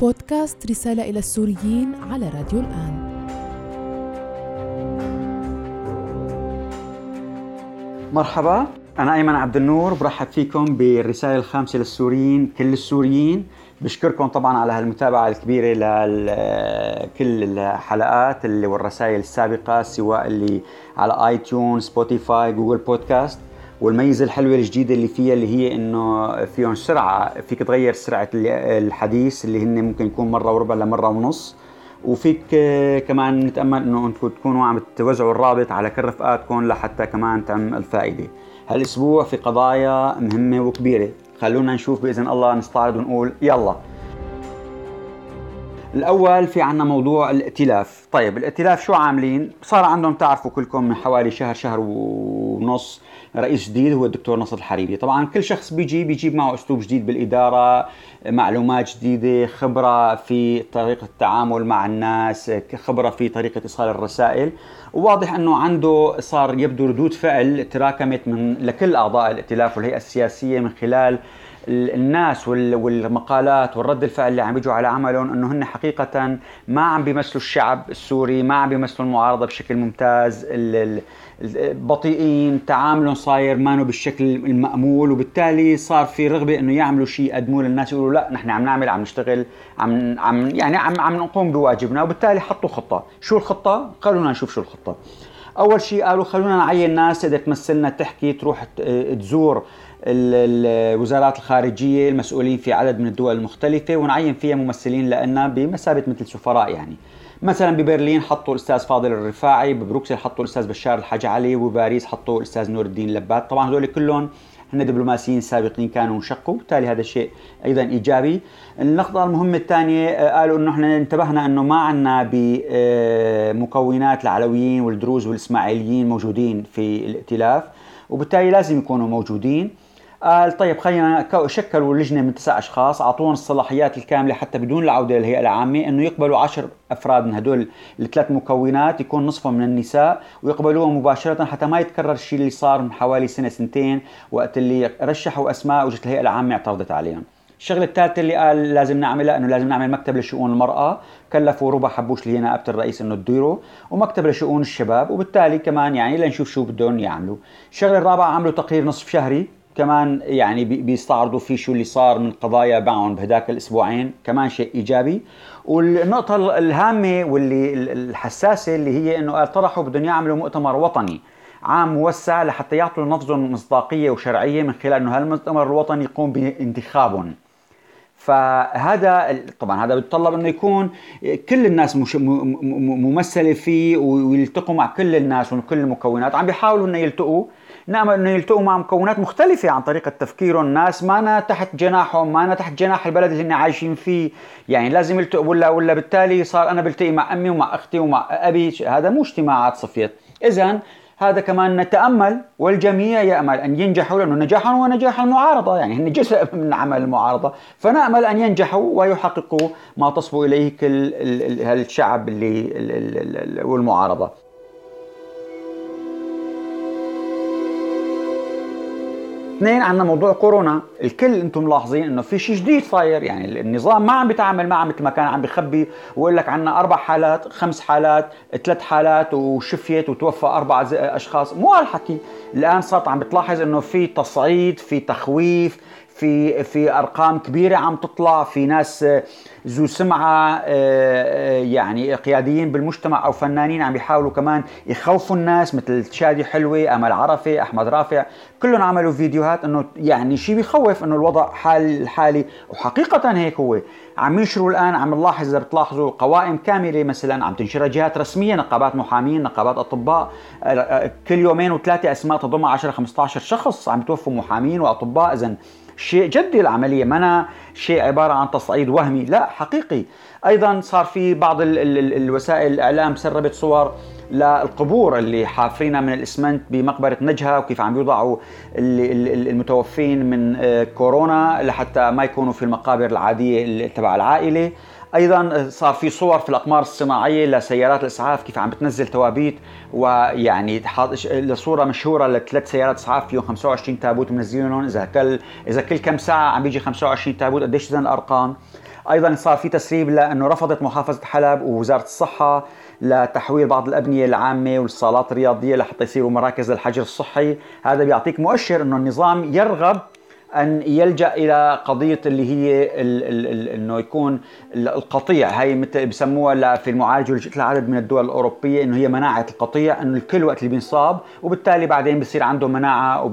بودكاست رسالة إلى السوريين على راديو الآن. مرحبا، أنا أيمن عبد النور، برحب فيكم بالرسالة الخامسة للسوريين، كل السوريين. بشكركم طبعا على هالمتابعة الكبيرة لكل الحلقات والرسائل السابقة، سواء اللي على آي تيون، سبوتيفاي، جوجل بودكاست. والميزة الحلوة الجديدة اللي فيها اللي هي إنه فيهم سرعة، فيك تغير سرعة الحديث اللي هن ممكن يكون مرة وربع لمرة ونص، وفيك كمان نتأمل إنه أنتوا تكونوا عم توزعوا الرابط على كل رفقاتكم لحتى كمان تعم الفائدة. هالأسبوع في قضايا مهمة وكبيرة، خلونا نشوف بإذن الله، نستعرض ونقول يلا. الأول في عنا موضوع الائتلاف. طيب الائتلاف شو عاملين؟ صار عندهم تعرفوا كلكم من حوالي شهر ونص رئيس جديد، هو الدكتور نصر الحريري. طبعا كل شخص بيجيب معه أسلوب جديد بالإدارة، معلومات جديدة، خبرة في طريقة التعامل مع الناس، خبرة في طريقة إيصال الرسائل. وواضح أنه عنده صار يبدو ردود فعل تراكمت من لكل أعضاء الائتلاف والهيئة السياسية من خلال الناس والمقالات والرد الفعل اللي عم بيجوا على عملهم، انه هن حقيقة ما عم بيمثلوا الشعب السوري، ما عم بيمثلوا المعارضة بشكل ممتاز، بطيئين، تعاملهم صاير مانو بالشكل المأمول، وبالتالي صار في رغبة انه يعملوا شيء يقدموه للناس، يقولوا لا نحن عم نعمل، عم نشتغل، عم نقوم بواجبنا. وبالتالي حطوا خطة. شو الخطة؟ خلونا نشوف شو الخطة. اول شيء قالوا خلونا نعين ناس اذا تمثلنا، تحكي، تروح تزور الوزارات الخارجية، المسؤولين في عدد من الدول المختلفة، ونعين فيها ممثلين لأننا بمثابة مثل سفراء. يعني مثلا ببرلين حطوا الأستاذ فاضل الرفاعي، ببروكسل حطوا الأستاذ بشار الحاج علي، وبباريس حطوا الأستاذ نور الدين لباد. طبعا هذول كلهم هن دبلوماسيين سابقين كانوا انشقوا، بالتالي هذا الشيء أيضا إيجابي. النقطة المهمة الثانية قالوا إنه إحنا انتبهنا إنه ما عنا بمكونات العلويين والدروز والإسماعيليين موجودين في الائتلاف، وبالتالي لازم يكونوا موجودين. قال طيب خلينا شكلوا لجنة من 9 أشخاص، أعطوهم الصلاحيات الكاملة حتى بدون العودة للهيئة العامة إنه يقبلوا 10 أفراد من هدول ال3 مكونات، يكون نصفهم من النساء، ويقبلوهم مباشرة حتى ما يتكرر الشيء اللي صار من حوالي سنة سنتين وقت اللي رشحوا أسماء وجت الهيئة العامة اعترضت عليهم. الشغلة الثالثة اللي قال لازم نعملها إنه لازم نعمل مكتب لشؤون المرأة، كلفوا ربا حبوش اللي هي نائبة الرئيس إنه تديره، ومكتب لشؤون الشباب، وبالتالي كمان يعني لنشوف شو بدهم يعملوا. الشغلة الرابعة عملوا تقرير نصف شهري كمان، يعني بيستعرضوا فيه شو اللي صار من قضايا باعهم بهداك الأسبوعين، كمان شيء إيجابي. والنقطة الهامة واللي الحساسة اللي هي إنه طرحوا بدهم يعملوا مؤتمر وطني عام موسع لحتى يعطوا نفذهم مصداقية وشرعية من خلال إنه هالمؤتمر الوطني يقوم بانتخابهم. فهذا طبعا هذا بيتطلب انه يكون كل الناس ممثله فيه، ويلتقوا مع كل الناس وكل المكونات. عم بيحاولوا انه يلتقوا، نأمل انه يلتقوا مع مكونات مختلفه عن طريقه تفكيرهم، الناس ما أنا تحت جناحهم، ما أنا تحت جناح البلد اللي هن عايشين فيه، يعني لازم يلتقوا ولا بالتالي صار انا بلتقي مع امي ومع اختي ومع ابي، هذا مو اجتماعات صفيت. اذا هذا كمان نتأمل والجميع يأمل أن ينجحوا، لأنه نجاحهم ونجاح المعارضة، يعني هن جزء من عمل المعارضة، فنأمل أن ينجحوا ويحققوا ما تصبو إليه كل الشعب اللي والمعارضة. اثنين عندنا موضوع كورونا. الكل انتم ملاحظين انه في شيء جديد صاير، يعني النظام ما عم بيتعامل معه مثل ما كان، عم بيخبي ويقول لك عندنا 4 حالات، 5 حالات، 3 حالات، وشفيت وتوفى 4 أشخاص. مو هالحكي. الان صارت عم بتلاحظ انه في تصعيد، في تخويف، في ارقام كبيره عم تطلع، في ناس ذو سمعه يعني قياديين بالمجتمع او فنانين عم بيحاولوا كمان يخوفوا الناس، مثل شادي حلوي، امل عرفه، احمد رافع، كلهم عملوا فيديوهات انه يعني شيء بيخوف انه الوضع حالي. وحقيقه هيك هو عم ينشروا الان، عم نلاحظ اذا بتلاحظوا قوائم كامله مثلا عم تنشرها جهات رسميه، نقابات محامين، نقابات اطباء، كل 2-3 اسماء تضم 10-15 شخص عم توفوا محامين واطباء. اذا شيء جدي العملية، منا شيء عبارة عن تصعيد وهمي، لا حقيقي. أيضا صار في بعض الوسائل الإعلام سربت صور للقبور اللي حافرينها من الإسمنت بمقبرة نجهة، وكيف عم يوضعوا المتوفين من كورونا لحتى ما يكونوا في المقابر العادية تبع العائلة. أيضاً صار في صور في الأقمار الصناعية لسيارات الإسعاف كيف عم بتنزل توابيت، ويعني صورة مشهورة ل3 سيارات إسعاف فيهم 25 تابوت منزلينهم، إذا كل كم ساعة عم بيجي 25 تابوت قديش إذن الأرقام. أيضا صار في تسريب لأنه رفضت محافظة حلب ووزارة الصحة لتحويل بعض الأبنية العامة والصالات الرياضية لحتى يصيروا مراكز للحجر الصحي. هذا بيعطيك مؤشر أنه النظام يرغب أن يلجأ إلى قضية اللي هي أنه يكون القطيع، هي مثل بسموها في المعالجة ولجأت لعدد من الدول الأوروبية أنه هي مناعة القطيع، أنه الكل وقت اللي بينصاب وبالتالي بعدين بيصير عنده مناعة.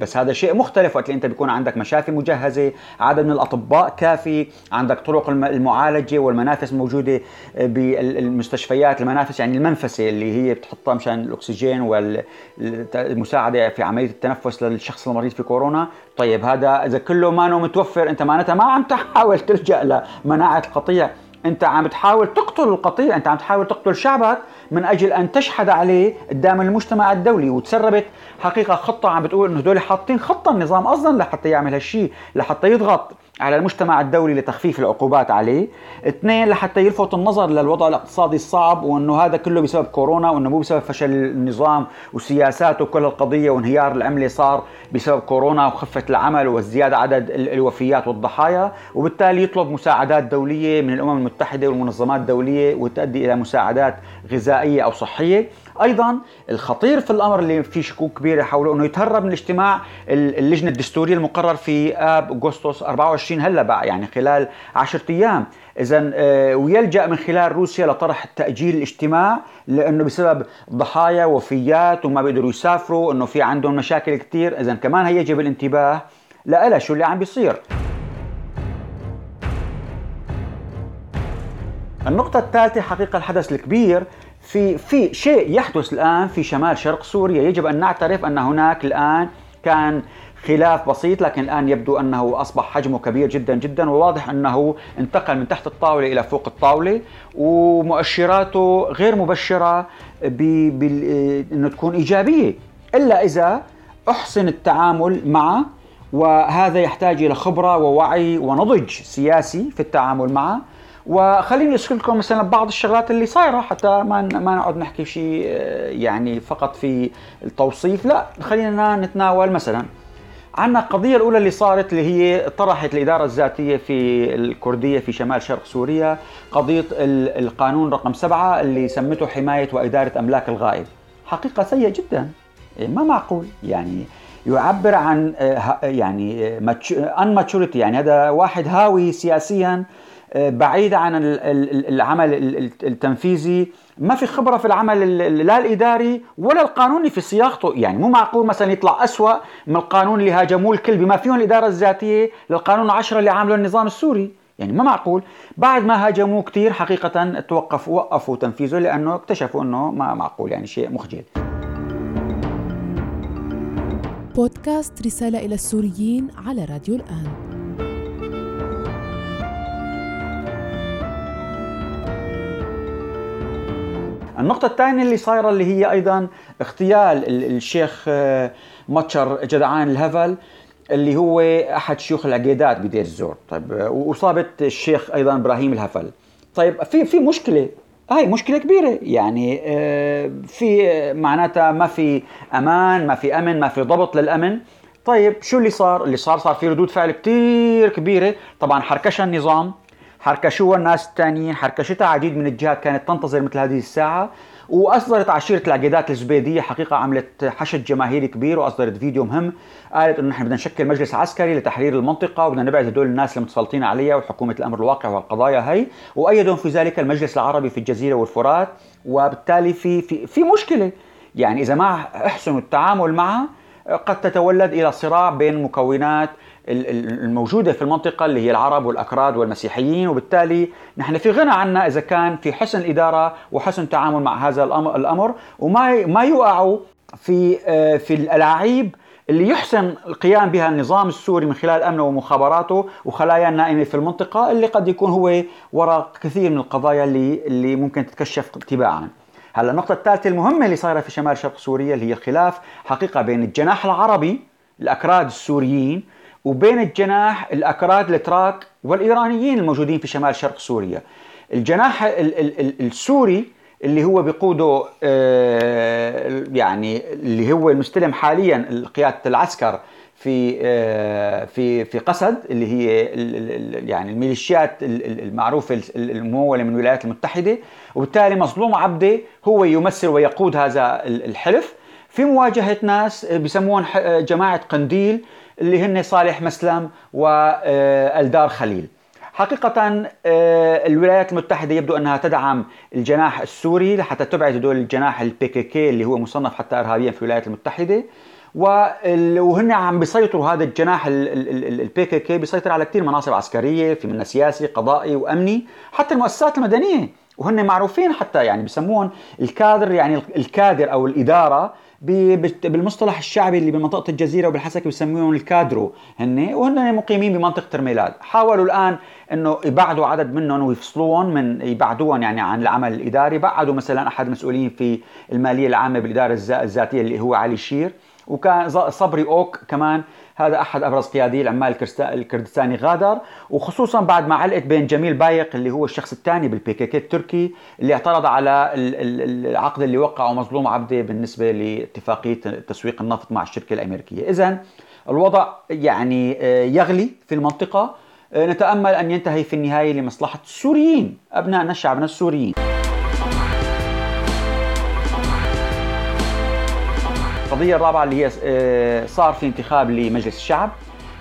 بس هذا شيء مختلف وقت اللي أنت بيكون عندك مشافي مجهزة، عدد من الأطباء كافي، عندك طرق المعالجة والمنافس موجودة بالمستشفيات. المنافس يعني المنفسة اللي هي بتحطها مشان الأكسجين والمساعدة في عملية التنفس للشخص المريض في كورونا. طيب هذا إذا كله ما نو متوفر، أنت معناتها ما عم تحاول تلجأ لمناعة القطيع، أنت عم تحاول تقتل القطيع، أنت عم تحاول تقتل شعبك من أجل أن تشحد عليه قدام المجتمع الدولي. وتسربت حقيقة خطة عم بتقول إنه هدول حاطين خطة النظام أصلاً لحتى يعمل هالشي، لحتى يضغط على المجتمع الدولي لتخفيف العقوبات عليه. 2 لحتى يلفت النظر للوضع الاقتصادي الصعب، وأنه هذا كله بسبب كورونا، وأنه مو بسبب فشل النظام وسياساته كل القضية، وانهيار العملة صار بسبب كورونا وخفة العمل والزيادة عدد الوفيات والضحايا. وبالتالي يطلب مساعدات دولية من الأمم المتحدة والمنظمات الدولية وتؤدي إلى مساعدات غذائية أو صحية. أيضا الخطير في الأمر اللي فيه شكوك كبيرة حوله أنه يتهرب من اجتماع اللجنة الدستورية المقرر في آب أغسطس 24 هلا بقى، يعني خلال 10 أيام. إذن ويلجأ من خلال روسيا لطرح تأجيل الاجتماع لأنه بسبب ضحايا وفيات وما بيقدروا يسافروا، أنه في عندهم مشاكل كتير. إذن كمان هي يجب الانتباه لألا شو اللي عم بيصير. النقطة 3 حقيقة الحدث الكبير في شيء يحدث الآن في شمال شرق سوريا. يجب أن نعترف أن هناك الآن كان خلاف بسيط، لكن الآن يبدو أنه أصبح حجمه كبير جدا جدا، وواضح أنه انتقل من تحت الطاولة إلى فوق الطاولة، ومؤشراته غير مبشرة أنه تكون إيجابية إلا إذا أحسن التعامل معه. وهذا يحتاج إلى خبرة ووعي ونضج سياسي في التعامل معه. وخليني أذكر لكم مثلا بعض الشغلات اللي صايرة حتى ما نقعد نحكي شيء يعني فقط في التوصيف، لا خلينا نتناول. مثلا عنا القضية الأولى اللي صارت اللي هي طرحت الإدارة الذاتية في الكردية في شمال شرق سوريا قضية القانون رقم 7 اللي سمته حماية وإدارة أملاك الغائب. حقيقة سيئة جدا، ما معقول، يعني يعبر عن يعني unmaturity، يعني هذا واحد هاوي سياسيا بعيد عن العمل التنفيذي، ما في خبرة في العمل لا الإداري ولا القانوني في صياغته. يعني مو معقول مثلا يطلع أسوأ من القانون اللي هاجموه الكل بما فيهم الإدارة الذاتية للقانون 10 اللي عامله النظام السوري، يعني ما معقول. بعد ما هاجموه كتير حقيقة وقفوا تنفيذه لأنه اكتشفوا أنه ما معقول، يعني شيء مخجل. بودكاست رسالة إلى السوريين على راديو الآن. النقطة الثانية اللي صايرة اللي هي أيضاً اغتيال الشيخ ماتشر جدعان الهفل اللي هو أحد شيوخ العقيدات بدير الزور. طيب وأصابت الشيخ أيضاً إبراهيم الهفل. طيب في مشكلة، هاي مشكلة كبيرة، يعني في معناتها ما في أمان، ما في أمن، ما في ضبط للأمن. طيب شو اللي صار؟ اللي صار في ردود فعل كتير كبيرة. طبعاً حركشها النظام، حركشوا الناس التانيين، حركشتها عديد من الجهات كانت تنتظر مثل هذه الساعة. وأصدرت عشيرة العقيدات الزبيدية حقيقة عملت حشد جماهيري كبير، وأصدرت فيديو مهم قالت إنه نحن بدنا نشكل مجلس عسكري لتحرير المنطقة وبدنا نبعد هدول الناس المتسلطين عليها وحكومة الأمر الواقع والقضايا هي، وأيدهم في ذلك المجلس العربي في الجزيرة والفرات. وبالتالي في مشكلة، يعني إذا ما أحسنوا التعامل معها قد تتولد إلى صراع بين مكونات الموجودة في المنطقة اللي هي العرب والأكراد والمسيحيين. وبالتالي نحن في غنى عنا إذا كان في حسن الإدارة وحسن تعامل مع هذا الأمر، وما يوقعوا في الألاعيب اللي يحسن القيام بها النظام السوري من خلال أمنه ومخابراته وخلايا النائمة في المنطقة، اللي قد يكون هو وراء كثير من القضايا اللي ممكن تتكشف تباعاً. هلا النقطة 3 المهمة اللي صايرة في شمال شرق سوريا اللي هي الخلاف حقيقة بين الجناح العربي الأكراد السوريين وبين الجناح الأكراد الاتراك والإيرانيين الموجودين في شمال شرق سوريا. الجناح السوري اللي هو بيقوده يعني اللي هو المستلم حاليا قيادة العسكر في قسد اللي هي يعني الميليشيات المعروفة الممولة من الولايات المتحدة، وبالتالي مظلوم عبدي هو يمثل ويقود هذا الحلف في مواجهة ناس بيسمون جماعة قنديل اللي هن صالح مسلم والدار خليل. حقيقة الولايات المتحدة يبدو أنها تدعم الجناح السوري لحتى تبعد دول الجناح البيكيكي اللي هو مصنف حتى إرهابيا في الولايات المتحدة، وهن عم بيسيطروا هذا الجناح البيكيكي بيسيطر على كتير مناصب عسكرية، في منها سياسي قضائي وأمني، حتى المؤسسات المدنية، وهن معروفين حتى يعني بيسمون الكادر، يعني الكادر أو الإدارة بالمصطلح الشعبي اللي بمنطقة الجزيرة وبالحسكة بسميهم الكادرو هن، وهن مقيمين بمنطقة ترميلاد. حاولوا الآن إنه يبعدوا عدد منهم ويفصلون يبعدوهم يعني عن العمل الإداري. بعدوا مثلا أحد مسؤولين في المالية العامة بالإدارة الذاتية اللي هو علي شير، وكان صبري أوك كمان هذا أحد أبرز قيادي العمال الكردستاني غادر، وخصوصا بعد ما علقت بين جميل بايق اللي هو الشخص الثاني بالبيكيكي التركي اللي اعترض على العقد اللي وقعه مظلوم عبدي بالنسبة لاتفاقية تسويق النفط مع الشركة الأمريكية. إذن الوضع يعني يغلي في المنطقة، نتأمل أن ينتهي في النهاية لمصلحة السوريين أبناءنا شعبنا السوريين. القضية الرابعة اللي هي صار في انتخاب لمجلس الشعب،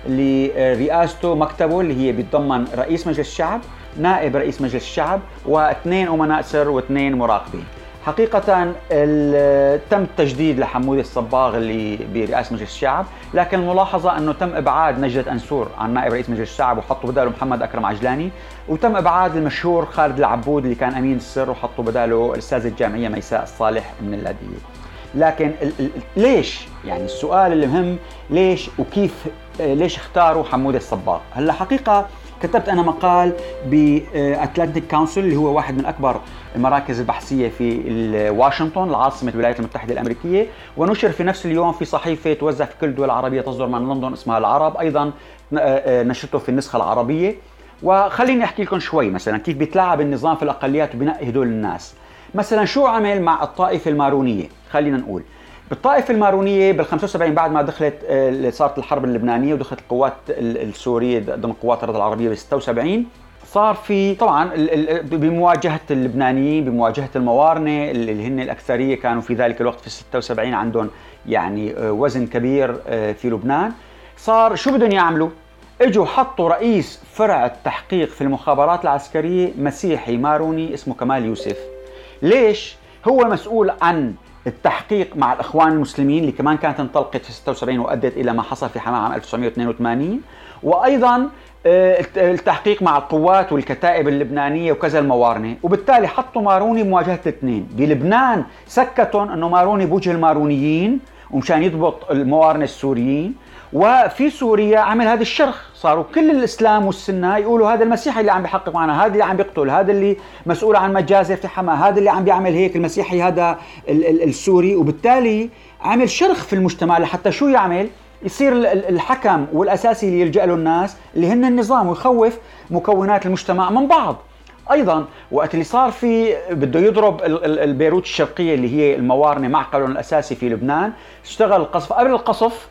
لرئاسته مكتبه اللي هي بتضمن رئيس مجلس الشعب، نائب رئيس مجلس الشعب، واثنين أمناء سر واثنين مراقبين. حقيقة تم التجديد لحمود الصباغ اللي برئاسة مجلس الشعب، لكن الملاحظة أنه تم إبعاد نجده انسور عن نائب رئيس مجلس الشعب وحطوا بداله محمد أكرم عجلاني، وتم إبعاد المشهور خالد العبود اللي كان أمين السر وحطوا بداله الأستاذة الجامعية ميساء الصالح من اللاذقية. لكن ليش يعني السؤال المهم، ليش وكيف ليش اختاروا حمود الصباغ؟ هلا حقيقة كتبت أنا مقال بأتلانتيك كونسل اللي هو واحد من أكبر المراكز البحثية في واشنطن العاصمة الولايات المتحدة الأمريكية، ونشر في نفس اليوم في صحيفة توزع في كل الدول العربية تصدر من لندن اسمها العرب، أيضا نشرته في النسخة العربية. وخليني أحكي لكم شوي مثلا كيف بيتلاعب النظام في الأقليات وبنقي هدول الناس. مثلا شو عمل مع الطائفة المارونية؟ خلينا نقول بالطائفة المارونية بال75 بعد ما دخلت صارت الحرب اللبنانية ودخلت القوات السورية ضمن قوات الرد العربية بال76، صار في طبعا بمواجهة اللبنانيين، بمواجهة الموارنة اللي هن الأكثرية كانوا في ذلك الوقت في 76 عندهم يعني وزن كبير في لبنان. صار شو بدهم يعملوا؟ اجوا حطوا رئيس فرع التحقيق في المخابرات العسكرية مسيحي ماروني اسمه كمال يوسف. ليش؟ هو مسؤول عن التحقيق مع الإخوان المسلمين اللي كمان كانت انطلقت في 76 وأدت إلى ما حصل في حماة عام 1982، وأيضا التحقيق مع القوات والكتائب اللبنانية وكذا الموارنة، وبالتالي حطوا ماروني مواجهة الاثنين. بلبنان سكتهم أنه ماروني بوجه المارونيين ومشان يضبط الموارنة السوريين، وفي سوريا عمل هذا الشرخ، صاروا كل الإسلام والسنة يقولوا هذا المسيحي اللي عم بيحقق معنا، هذا اللي عم بيقتل، هذا اللي مسؤول عن مجازر في حما، هذا اللي عم بيعمل هيك المسيحي هذا السوري. وبالتالي عمل شرخ في المجتمع لحتى شو يعمل؟ يصير الحكم والأساسي اللي يلجأ له الناس اللي هن النظام، ويخوف مكونات المجتمع من بعض. أيضاً وقت اللي صار في بده يضرب البيروت الشرقية اللي هي الموارنة معقلهم الأساسي في لبنان، اشتغل القصف. قبل القصف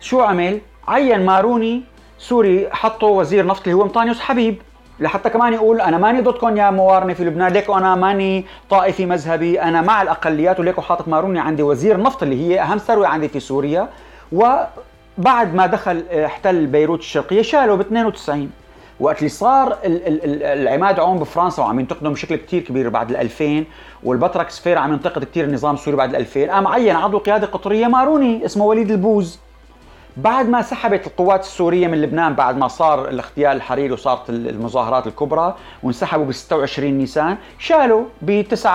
شو عمل؟ عين ماروني سوري حطه وزير نفط اللي هو مطانيوس حبيب، لحتى كمان يقول أنا ماني ضدكم يا موارنة في لبنان، ليكو أنا ماني طائفي مذهبي، أنا مع الأقليات، وليكو حاطط ماروني عندي وزير نفط اللي هي أهم ثروة عندي في سوريا. وبعد ما دخل احتل بيروت الشرقية شالوا ب92. وقت اللي صار العماد عون بفرنسا وعم ينتقدوا بشكل كتير كبير بعد 2000، والبطرك سفير عم ينتقد كتير النظام السوري بعد 2000، قام عين عضو قيادة قطرية ماروني اسمه وليد البوز. بعد ما سحبت القوات السورية من لبنان بعد ما صار الاغتيال الحريري وصارت المظاهرات الكبرى وانسحبوا ب26 نيسان، شالوا ب9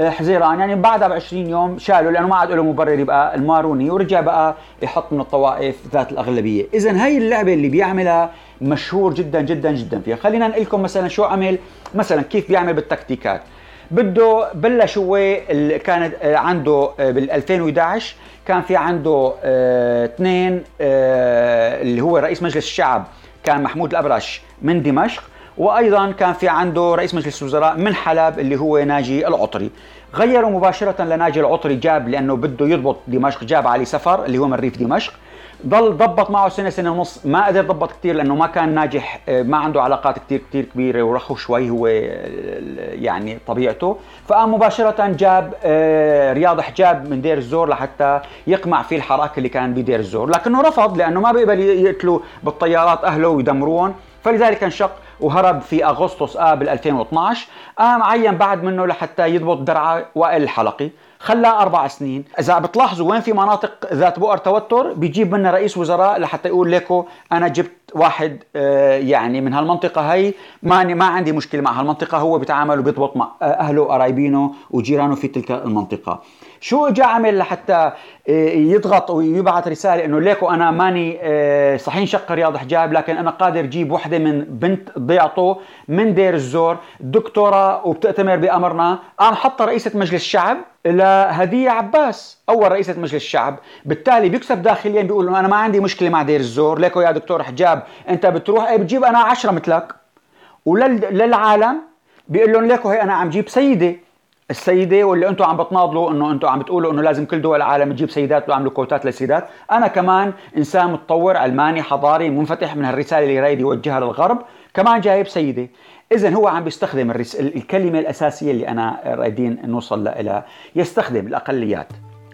حزيران، يعني بعدها ب20 يوم شالوا، لأنه ما عاد له مبرر يبقى الماروني، ورجع بقى يحط من الطوائف ذات الأغلبية. إذن هاي اللعبة اللي بيعملها مشهور جدا جدا جدا فيها. خلينا نقول لكم مثلا شو عمل، مثلا كيف بيعمل بالتكتيكات. بده بلش هو كان عنده بال2011 كان في عنده اثنين اللي هو رئيس مجلس الشعب كان محمود الأبرش من دمشق، وأيضا كان في عنده رئيس مجلس الوزراء من حلب اللي هو ناجي العطري. غيروا مباشرة لناجي العطري، جاب لأنه بده يضبط دمشق، جاب علي سفر اللي هو من ريف دمشق، ضل ضبط معه سنة ونص، ما قدر ضبط كتير لأنه ما كان ناجح، ما عنده علاقات كتير كبيرة، ورخو شوي هو يعني طبيعته. فقام مباشرة جاب رياض حجاب من دير الزور لحتى يقمع فيه الحراك اللي كان بدير الزور، لكنه رفض لأنه ما بيقبل يقتلوا بالطيارات أهله ويدمروهم، فلذلك انشق وهرب في أغسطس آبل 2012. قام عين بعد منه لحتى يضبط درعا وائل الحلقي، خلاه 4 سنين. إذا بتلاحظوا وين في مناطق ذات بؤر توتر بيجيب منا رئيس وزراء لحتى يقول لكم أنا جبت واحد يعني من هالمنطقة هاي، ما عندي مشكلة مع هالمنطقة، هو بيتعامل وبيضبط مع أهله وقرايبينه وجيرانه في تلك المنطقة. شو جاء عمل لحتى يضغط ويبعث رسالة إنه ليكو أنا ماني صحيح شق رياض حجاب، لكن أنا قادر أجيب وحدة من بنت ضيعته من دير الزور، دكتورة وبتأتمر بأمرنا. قام حط رئيسة مجلس الشعب لهدية عباس، أول رئيسة مجلس الشعب، بالتالي بيكسب داخليا بيقول أنا ما عندي مشكلة مع دير الزور، ليكو يا دكتور حجاب أنت بتروح بتجيب أنا 10 مثلك، وللعالم بيقول لهم ليكو هي أنا عم جيب سيدة، السيدة واللي انتم عم بتناضلوا انه انتم عم بتقولوا انه لازم كل دول العالم تجيب سيدات وعملوا كوتات للسيدات، انا كمان انسان متطور علماني حضاري منفتح من هالرسالة اللي رايد يوجهها للغرب، كمان جايب سيدة. اذا هو عم بيستخدم الكلمة الاساسية اللي انا رايدين نوصل لها، يستخدم الاقليات،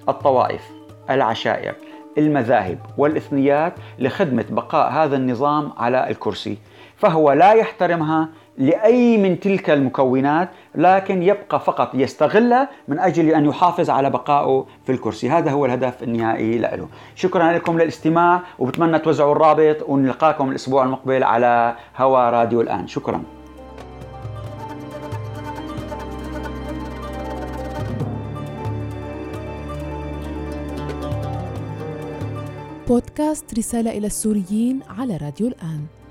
الطوائف، العشائر، المذاهب والاثنيات لخدمة بقاء هذا النظام على الكرسي، فهو لا يحترمها لأي من تلك المكونات، لكن يبقى فقط يستغلها من أجل أن يحافظ على بقائه في الكرسي. هذا هو الهدف النهائي له. شكرا لكم للاستماع، وبتمنى توزعوا الرابط، ونلقاكم الأسبوع المقبل على هوا راديو الآن. شكرا. بودكاست رسالة إلى السوريين على راديو الآن.